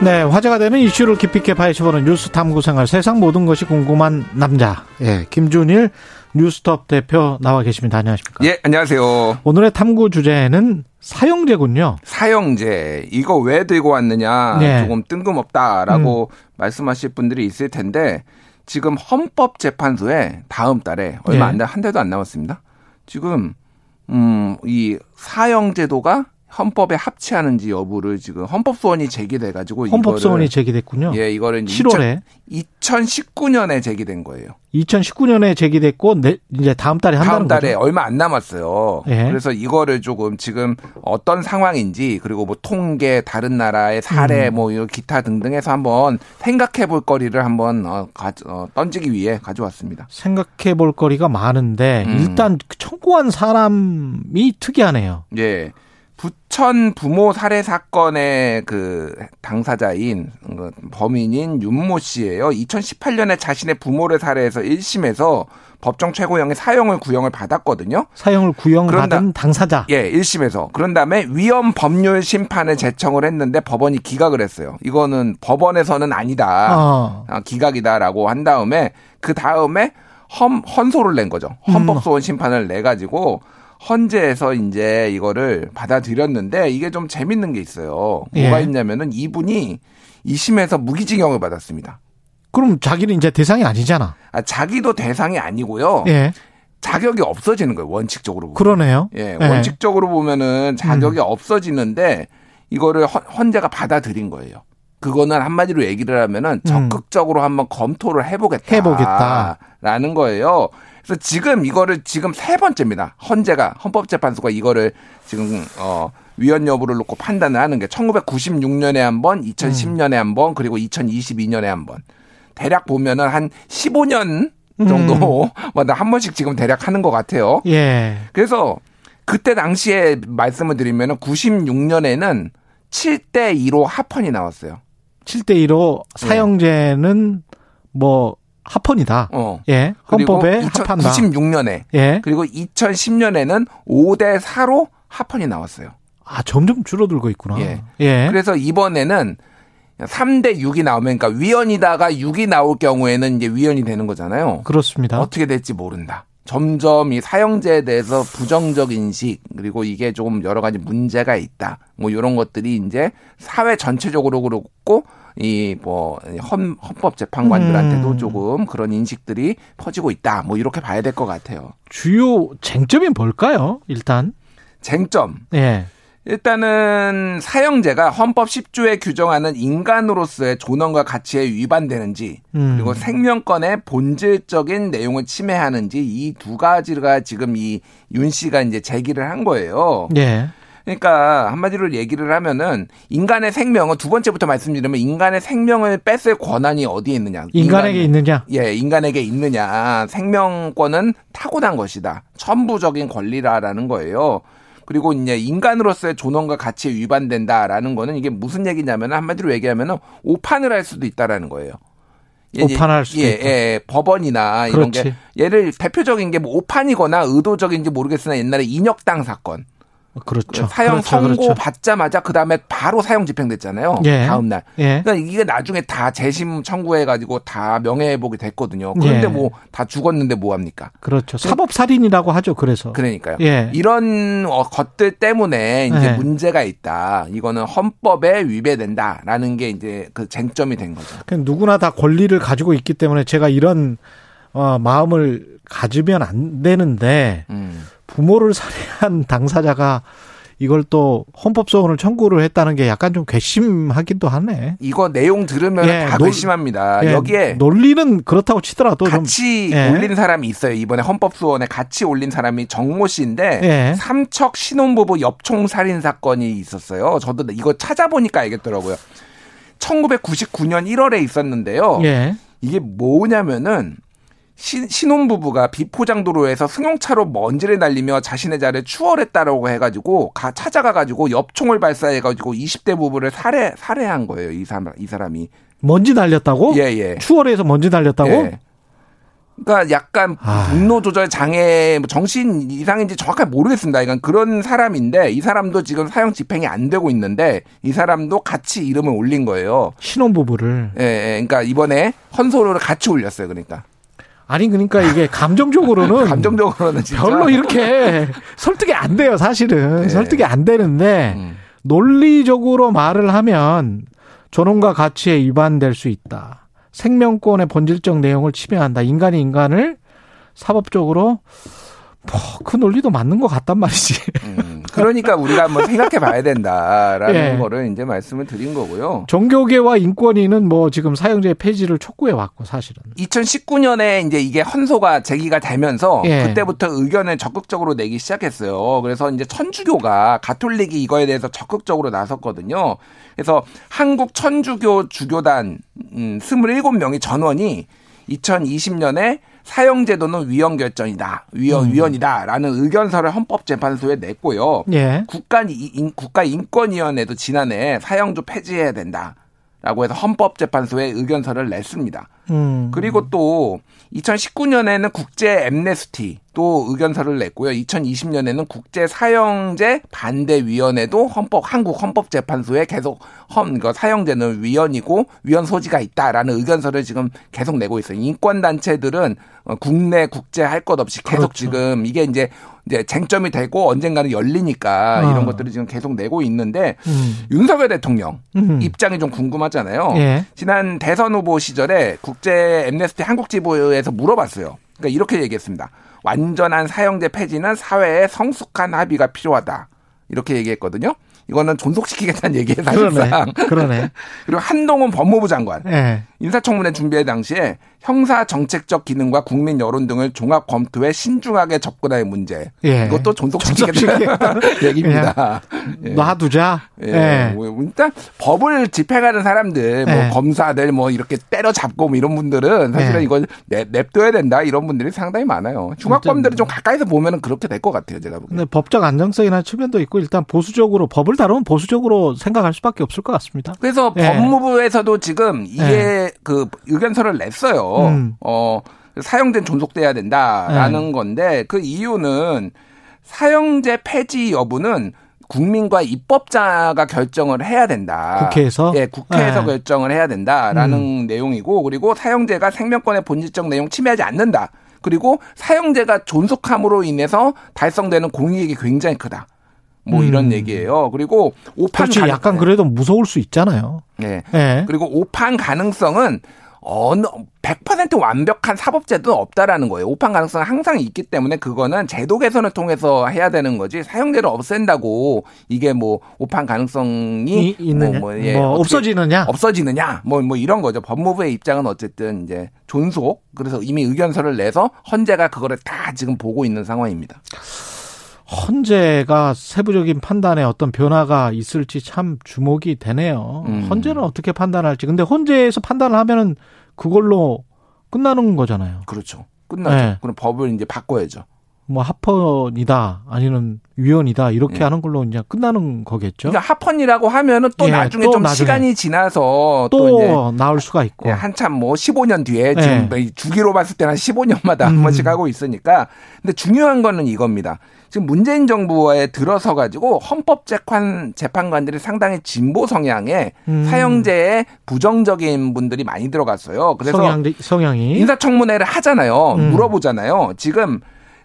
네, 화제가 되는 이슈를 깊이 있게 파헤쳐보는 뉴스 탐구생활. 세상 모든 것이 궁금한 남자. 예, 김준일 뉴스톱 대표 나와 계십니다. 안녕하십니까? 예, 안녕하세요. 오늘의 탐구 주제는 사형제군요. 사형제. 이거 왜 들고 왔느냐. 네. 조금 뜬금없다라고 말씀하실 분들이 있을 텐데, 지금 헌법재판소에 다음 달에 얼마 안 돼, 한 달도 안 남았습니다. 지금 이 사형제도가 헌법에 합치하는지 여부를 지금 헌법소원이 제기돼가지고 헌법소원이 제기됐군요. 예, 이거를 7월에 2019년에 제기된 거예요. 2019년에 제기됐고 이제 다음 달에 한다는 거죠. 다음 달에 얼마 안 남았어요. 예. 그래서 이거를 조금 지금 어떤 상황인지, 그리고 뭐 통계, 다른 나라의 사례, 뭐 기타 등등에서 한번 생각해볼 거리를 한번 던지기 위해 가져왔습니다. 생각해볼 거리가 많은데 일단 청구한 사람이 특이하네요. 예. 부천 부모 살해 사건의 그 당사자인 범인인 윤모 씨예요. 2018년에 자신의 부모를 살해해서 1심에서 법정 최고형의 사형을 구형을 받았거든요. 사형을 구형받은 당사자. 예, 1심에서. 그런 다음에 위헌 법률 심판을 제청을 했는데 법원이 기각을 했어요. 이거는 법원에서는 아니다. 기각이다라고 한 다음에 그 다음에 헌소를 낸 거죠. 헌법소원 심판을 내 가지고 헌재에서 이제 이거를 받아들였는데, 이게 좀 재밌는 게 있어요. 뭐가 있냐면은 이분이 2심에서 무기징역을 받았습니다. 그럼 자기는 이제 대상이 아니잖아. 아, 자기도 대상이 아니고요. 예. 자격이 없어지는 거예요, 원칙적으로 보면. 그러네요. 예, 예. 원칙적으로 보면은 자격이 없어지는데 이거를 헌재가 받아들인 거예요. 그거는 한마디로 얘기를 하면은 적극적으로 한번 검토를 해보겠다라는 거예요. 그래서 지금 이거를 지금 세 번째입니다. 헌재가, 헌법재판소가 이거를 지금 위헌 여부를 놓고 판단을 하는 게 1996년에 한 번, 2010년에 한 번, 그리고 2022년에 한 번. 대략 보면은 한 15년 정도 한 번씩 지금 대략 하는 것 같아요. 예. 그래서 그때 당시에 말씀을 드리면은 96년에는 7대2로 합헌이 나왔어요. 7대2로 사형제는 뭐 합헌이다. 예. 헌법에 합한다. 96년에. 예. 그리고 2010년에는 5대4로 합헌이 나왔어요. 아, 점점 줄어들고 있구나. 예. 예. 그래서 이번에는 3대6이 나오면, 그러니까 위헌이다가 6이 나올 경우에는 이제 위헌이 되는 거잖아요. 그렇습니다. 어떻게 될지 모른다. 점점 이 사형제에 대해서 부정적 인식, 그리고 이게 조금 여러 가지 문제가 있다, 뭐 이런 것들이 이제 사회 전체적으로 그렇고 이 뭐 헌법 재판관들한테도 조금 그런 인식들이 퍼지고 있다, 뭐 이렇게 봐야 될 것 같아요. 주요 쟁점이 뭘까요? 일단 쟁점. 예. 일단은 사형제가 헌법 10조에 규정하는 인간으로서의 존엄과 가치에 위반되는지, 그리고 생명권의 본질적인 내용을 침해하는지, 이 두 가지가 지금 이 윤 씨가 이제 제기를 한 거예요. 네. 그러니까 한마디로 얘기를 하면은 인간의 생명은, 두 번째부터 말씀드리면 인간의 생명을 뺏을 권한이 어디에 있느냐. 인간에게 있느냐. 예, 인간에게 있느냐. 생명권은 타고난 것이다. 천부적인 권리라라는 거예요. 그리고 이제 인간으로서의 존엄과 가치에 위반된다라는 거는 이게 무슨 얘기냐면, 한마디로 얘기하면은 오판을 할 수도 있다라는 거예요. 오판할 수도 있다. 예, 법원이나 그렇지. 이런 게 얘를 대표적인 게 뭐 오판이거나 의도적인지 모르겠으나 옛날에 인혁당 사건. 그렇죠. 사형 선고 그렇죠. 받자마자 그 다음에 바로 사형 집행됐잖아요. 예. 다음 날. 예. 그러니까 이게 나중에 다 재심 청구해가지고 다 명예회복이 됐거든요. 그런데 예. 뭐 다 죽었는데 뭐 합니까? 그렇죠. 사법살인이라고 하죠. 그래서. 그러니까요. 예. 이런 것들 때문에 이제 예. 문제가 있다. 이거는 헌법에 위배된다라는 게 이제 그 쟁점이 된 거죠. 누구나 다 권리를 가지고 있기 때문에 제가 이런 마음을 가지면 안 되는데. 부모를 살해한 당사자가 이걸 또 헌법소원을 청구를 했다는 게 약간 좀 괘씸하기도 하네. 이거 내용 들으면 예, 다 괘씸합니다. 예, 여기에 논리는 그렇다고 치더라도 같이 좀, 예. 올린 사람이 있어요. 이번에 헌법소원에 같이 올린 사람이 정모 씨인데 예. 삼척 신혼부부 엽총살인 사건이 있었어요. 저도 이거 찾아보니까 알겠더라고요. 1999년 1월에 있었는데요. 예. 이게 뭐냐면은 신혼부부가 비포장도로에서 승용차로 먼지를 날리며 자신의 자를 추월했다라고 해가지고 찾아가가지고 엽총을 발사해가지고 20대 부부를 살해한 거예요. 이 사람이. 먼지 날렸다고? 예. 추월해서 먼지 날렸다고? 예. 그러니까 약간 분노 조절 장애, 정신 이상인지 정확하게 모르겠습니다. 그러니까 그런 사람인데 이 사람도 지금 사형 집행이 안 되고 있는데 이 사람도 같이 이름을 올린 거예요. 신혼부부를. 예. 그러니까 이번에 헌소를 같이 올렸어요. 그러니까. 아니 그러니까 이게 감정적으로는 진짜 별로 이렇게 설득이 안 돼요. 사실은. 네. 설득이 안 되는데 논리적으로 말을 하면 존엄과 가치에 위반될 수 있다. 생명권의 본질적 내용을 침해한다. 인간이 인간을 사법적으로 뭐 그 논리도 맞는 것 같단 말이지. 그러니까 우리가 한번 생각해 봐야 된다라는 예. 거를 이제 말씀을 드린 거고요. 종교계와 인권위는 뭐 지금 사형제 폐지를 촉구해 왔고 사실은. 2019년에 이제 이게 헌소가 제기가 되면서 예. 그때부터 의견을 적극적으로 내기 시작했어요. 그래서 이제 천주교가 가톨릭이 이거에 대해서 적극적으로 나섰거든요. 그래서 한국 천주교 주교단 27명이 전원이 2020년에 사형제도는 위헌이다라는 의견서를 헌법재판소에 냈고요. 예. 국가인권위원회도 지난해 사형제 폐지해야 된다라고 해서 헌법재판소에 의견서를 냈습니다. 그리고 또 2019년에는 국제 앰네스티 또 의견서를 냈고요. 2020년에는 국제 사형제 반대위원회도 한국 헌법재판소에 계속 사형제는 위헌이고 위헌 소지가 있다라는 의견서를 지금 계속 내고 있어요. 인권단체들은 국내 국제 할 것 없이 계속 그렇죠. 지금 이게 이제 쟁점이 되고 언젠가는 열리니까 이런 것들을 지금 계속 내고 있는데 윤석열 대통령 입장이 좀 궁금하잖아요. 예. 지난 대선 후보 시절에 국제 앰네스티 한국 지부에서 물어봤어요. 그러니까 이렇게 얘기했습니다. 완전한 사형제 폐지는 사회에 성숙한 합의가 필요하다. 이렇게 얘기했거든요. 이거는 존속시키겠다는 얘기예요, 사실상. 그러네. 그리고 한동훈 법무부 장관. 네. 인사청문회 준비할 당시에 형사 정책적 기능과 국민 여론 등을 종합 검토해 신중하게 접근할 문제. 예. 이것도 존속시키겠다는 얘기입니다. 예. 놔두자. 예. 예. 뭐 일단 법을 집행하는 사람들, 뭐 예. 검사들 뭐 이렇게 때려잡고 뭐 이런 분들은 사실은 예. 이걸 냅둬야 된다 이런 분들이 상당히 많아요. 중화범들은 좀 가까이서 보면은 그렇게 될 것 같아요, 제가 보기엔. 근데 법적 안정성이나 측면도 있고 일단 보수적으로 법을 다른 보수적으로 생각할 수밖에 없을 것 같습니다. 그래서 예. 법무부에서도 지금 이게 예. 그 의견서를 냈어요. 사형제는 존속돼야 된다라는 예. 건데 그 이유는 사형제 폐지 여부는 국민과 입법자가 결정을 해야 된다. 국회에서? 예, 국회에서 예. 결정을 해야 된다라는 내용이고 그리고 사형제가 생명권의 본질적 내용 침해하지 않는다. 그리고 사형제가 존속함으로 인해서 달성되는 공익이 굉장히 크다. 뭐 이런 얘기예요. 그리고 오판 그렇지, 약간 그래도 무서울 수 있잖아요. 네. 네. 그리고 오판 가능성은 100% 완벽한 사법제도는 없다라는 거예요. 오판 가능성은 항상 있기 때문에 그거는 제도 개선을 통해서 해야 되는 거지 사형제를 없앤다고 이게 뭐 오판 가능성이 있느냐? 없어지느냐? 뭐 이런 거죠. 법무부의 입장은 어쨌든 이제 존속. 그래서 이미 의견서를 내서 헌재가 그거를 다 지금 보고 있는 상황입니다. 헌재가 세부적인 판단에 어떤 변화가 있을지 참 주목이 되네요. 헌재는 어떻게 판단할지. 근데 헌재에서 판단을 하면은 그걸로 끝나는 거잖아요. 그렇죠. 끝나죠. 네. 그럼 법을 이제 바꿔야죠. 뭐 합헌이다 아니면 위헌이다 이렇게 네. 하는 걸로 이제 끝나는 거겠죠. 그러니까 합헌이라고 하면은 또 예, 나중에 또 좀 나중에. 시간이 지나서 또 이제 나올 수가 있고 한참 뭐 15년 뒤에 예. 지금 주기로 봤을 때는 한 15년마다 한 번씩 하고 있으니까. 근데 중요한 거는 이겁니다. 지금 문재인 정부에 들어서 가지고 헌법재판관들이 상당히 진보 성향의 사형제에 부정적인 분들이 많이 들어갔어요. 그래서 성향이 인사청문회를 하잖아요. 물어보잖아요. 지금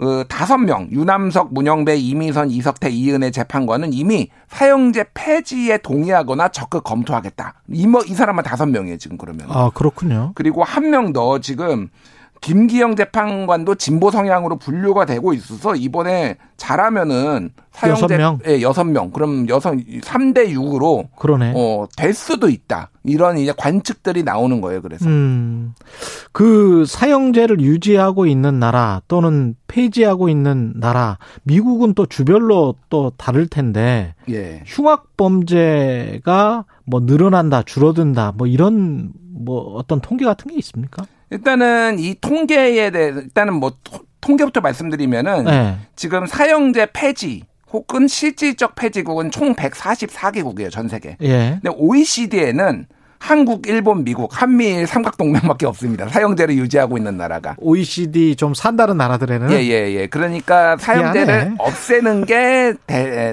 5명 유남석, 문영배, 이미선, 이석태, 이은혜 재판관은 이미 사형제 폐지에 동의하거나 적극 검토하겠다. 이 사람은 5명이에요 지금 그러면. 아 그렇군요. 그리고 1명 더 지금 김기영 재판관도 진보 성향으로 분류가 되고 있어서 이번에 잘하면은 사형제 6명. 예, 6명. 그럼 3대 6으로 그러네. 될 수도 있다. 이런 이제 관측들이 나오는 거예요. 그래서 그 사형제를 유지하고 있는 나라 또는 폐지하고 있는 나라, 미국은 또 주별로 또 다를 텐데 예. 흉악 범죄가 뭐 늘어난다, 줄어든다, 뭐 이런 뭐 어떤 통계 같은 게 있습니까? 일단은 이 통계에 대해 일단은 뭐 통계부터 말씀드리면은 네. 지금 사형제 폐지 혹은 실질적 폐지국은 총 144개국이에요, 전 세계. 예. 근데 OECD에는 한국, 일본, 미국, 한미일 삼각동맹밖에 없습니다. 사형제를 유지하고 있는 나라가. OECD 좀 산다른 나라들에는? 예. 그러니까 사형제를 미안해. 없애는 게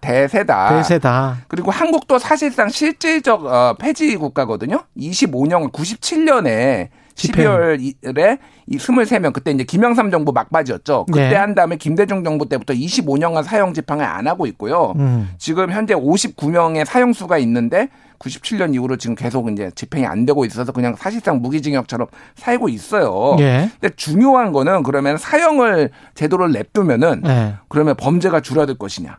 대세다. 대세다. 그리고 한국도 사실상 실질적 폐지 국가거든요. 25년, 97년에 12월에 23명, 그때 이제 김영삼 정부 막바지였죠. 그때 네. 한 다음에 김대중 정부 때부터 25년간 사형 집행을 안 하고 있고요. 지금 현재 59명의 사형수가 있는데 97년 이후로 지금 계속 이제 집행이 안 되고 있어서 그냥 사실상 무기징역처럼 살고 있어요. 예. 근데 중요한 거는 그러면 사형을 제도를 냅두면은 예. 그러면 범죄가 줄어들 것이냐.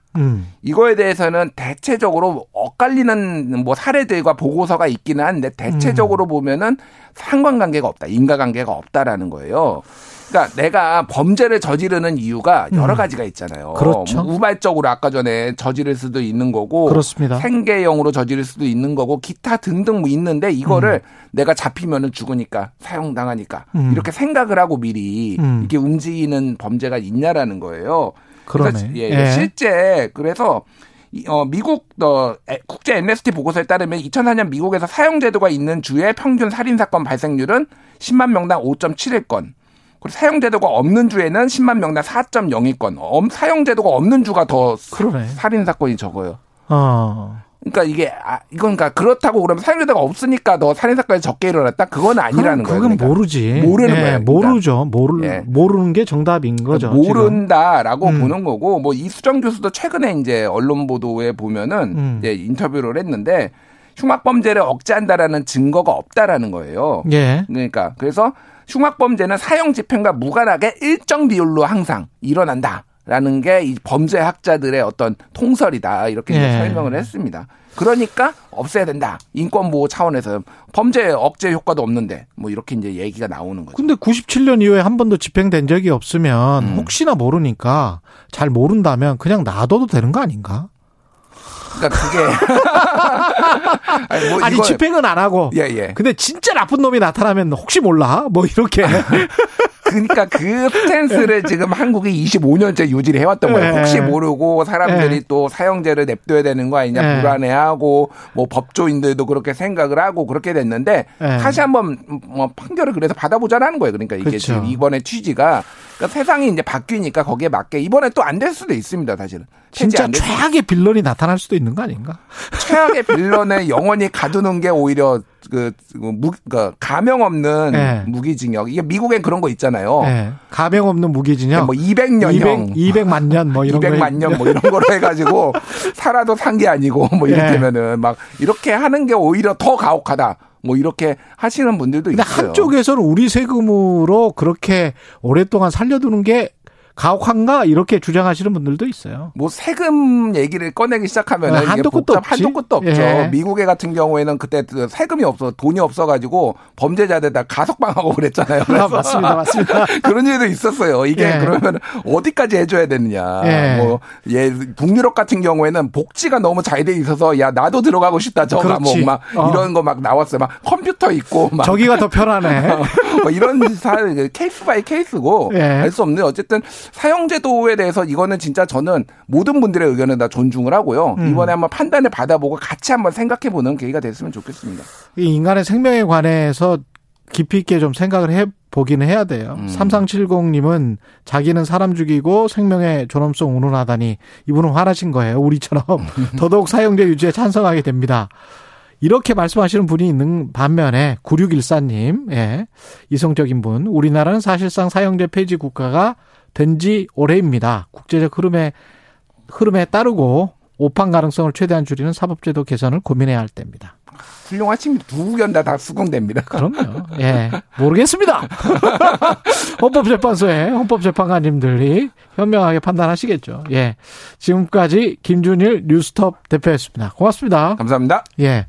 이거에 대해서는 대체적으로 엇갈리는 뭐 사례들과 보고서가 있기는 한데 대체적으로 보면은 상관관계가 없다, 인과관계가 없다라는 거예요. 그러니까 내가 범죄를 저지르는 이유가 여러 가지가 있잖아요. 그렇죠. 우발적으로 아까 전에 저지를 수도 있는 거고, 그렇습니다. 생계형으로 저지를 수도 있는 거고, 기타 등등 뭐 있는데 이거를 내가 잡히면은 죽으니까 사형당하니까 이렇게 생각을 하고 미리 이렇게 움직이는 범죄가 있냐라는 거예요. 그러네. 예. 실제 그래서. 미국 국제 MST 보고서에 따르면 2004년 미국에서 사형제도가 있는 주의 평균 살인사건 발생률은 10만 명당 5.71건. 그리고 사형제도가 없는 주에는 10만 명당 4.02건. 사형제도가 없는 주가 더 그러네. 살인사건이 적어요. 그러니까 이게 그러니까 그렇다고 그러면 사형제도가 없으니까 더 살인사건이 적게 일어났다? 그건 아니라는 거예요. 그건 그러니까. 모르지. 모르는 예, 거예요. 모르죠. 모르는 게 정답인 거죠. 모른다라고 보는 거고 뭐 이수정 교수도 최근에 이제 언론 보도에 보면은 이제 인터뷰를 했는데 흉악 범죄를 억제한다라는 증거가 없다라는 거예요. 예. 그러니까 그래서 흉악 범죄는 사형 집행과 무관하게 일정 비율로 항상 일어난다. 라는 게 이 범죄학자들의 어떤 통설이다. 이렇게 예. 설명을 했습니다. 그러니까 없애야 된다. 인권보호 차원에서 범죄 억제 효과도 없는데 뭐 이렇게 이제 얘기가 나오는 거죠. 근데 97년 이후에 한 번도 집행된 적이 없으면 혹시나 모르니까 잘 모른다면 그냥 놔둬도 되는 거 아닌가? 그러니까 그게 아니 집행은 안 하고 예. 근데 진짜 나쁜 놈이 나타나면 혹시 몰라? 뭐 이렇게 그러니까 그 스탠스를 지금 한국이 25년째 유지를 해왔던 거예요. 혹시 모르고 사람들이 또 사형제를 냅둬야 되는 거 아니냐 불안해하고 뭐 법조인들도 그렇게 생각을 하고 그렇게 됐는데 다시 한번 뭐 판결을 그래서 받아보자는 거예요. 그러니까 이게 그렇죠. 지금 이번에 취지가 그러니까 세상이 이제 바뀌니까 거기에 맞게 이번에 또 안 될 수도 있습니다. 사실은. 진짜 최악의 빌런이 나타날 수도 있는 거 아닌가? 최악의 빌런을 영원히 가두는 게 오히려 가명 없는 무기징역. 이게 미국엔 그런 거 있잖아요. 네. 가명 없는 무기징역. 뭐 200년형. 200만 년 뭐 이런 거. 200만 년 뭐 이런 거로 해가지고 살아도 산 게 아니고 뭐 이를테면은 막 이렇게 하는 게 오히려 더 가혹하다. 뭐 이렇게 하시는 분들도 근데 있어요. 한쪽에서는 우리 세금으로 그렇게 오랫동안 살려두는 게 가혹한가 이렇게 주장하시는 분들도 있어요. 뭐 세금 얘기를 꺼내기 시작하면 한도 끝도 없죠. 예. 미국의 같은 경우에는 그때 세금이 없어 돈이 없어가지고 범죄자들다 가석방하고 그랬잖아요. 그래서 맞습니다. 그런 일도 있었어요. 이게 그러면 어디까지 해줘야 되느냐. 뭐 북유럽 같은 경우에는 복지가 너무 잘 돼 있어서 야 나도 들어가고 싶다. 저가 뭐 막 이런 거 막 나왔어요. 막 컴퓨터 있고 막 저기가 더 편하네. 뭐 이런 사연 케이스 바이 케이스고 알 수 없는데 어쨌든. 사형제도에 대해서 이거는 진짜 저는 모든 분들의 의견을 다 존중을 하고요. 이번에 한번 판단을 받아보고 같이 한번 생각해보는 계기가 됐으면 좋겠습니다. 이 인간의 생명에 관해서 깊이 있게 좀 생각을 해보기는 해야 돼요. 3370님은 자기는 사람 죽이고 생명의 존엄성 운운하다니 이분은 화나신 거예요. 우리처럼 더더욱 사형제 유지에 찬성하게 됩니다. 이렇게 말씀하시는 분이 있는 반면에 9614님 이성적인 분 우리나라는 사실상 사형제 폐지 국가가 된 지 올해입니다. 국제적 흐름에 따르고 오판 가능성을 최대한 줄이는 사법제도 개선을 고민해야 할 때입니다. 훌륭하신 두 의견 다 수긍됩니다. 그럼요. 예, 모르겠습니다. 헌법재판소에 헌법재판관님들이 현명하게 판단하시겠죠. 예, 지금까지 김준일 뉴스톱 대표였습니다. 고맙습니다. 감사합니다. 예.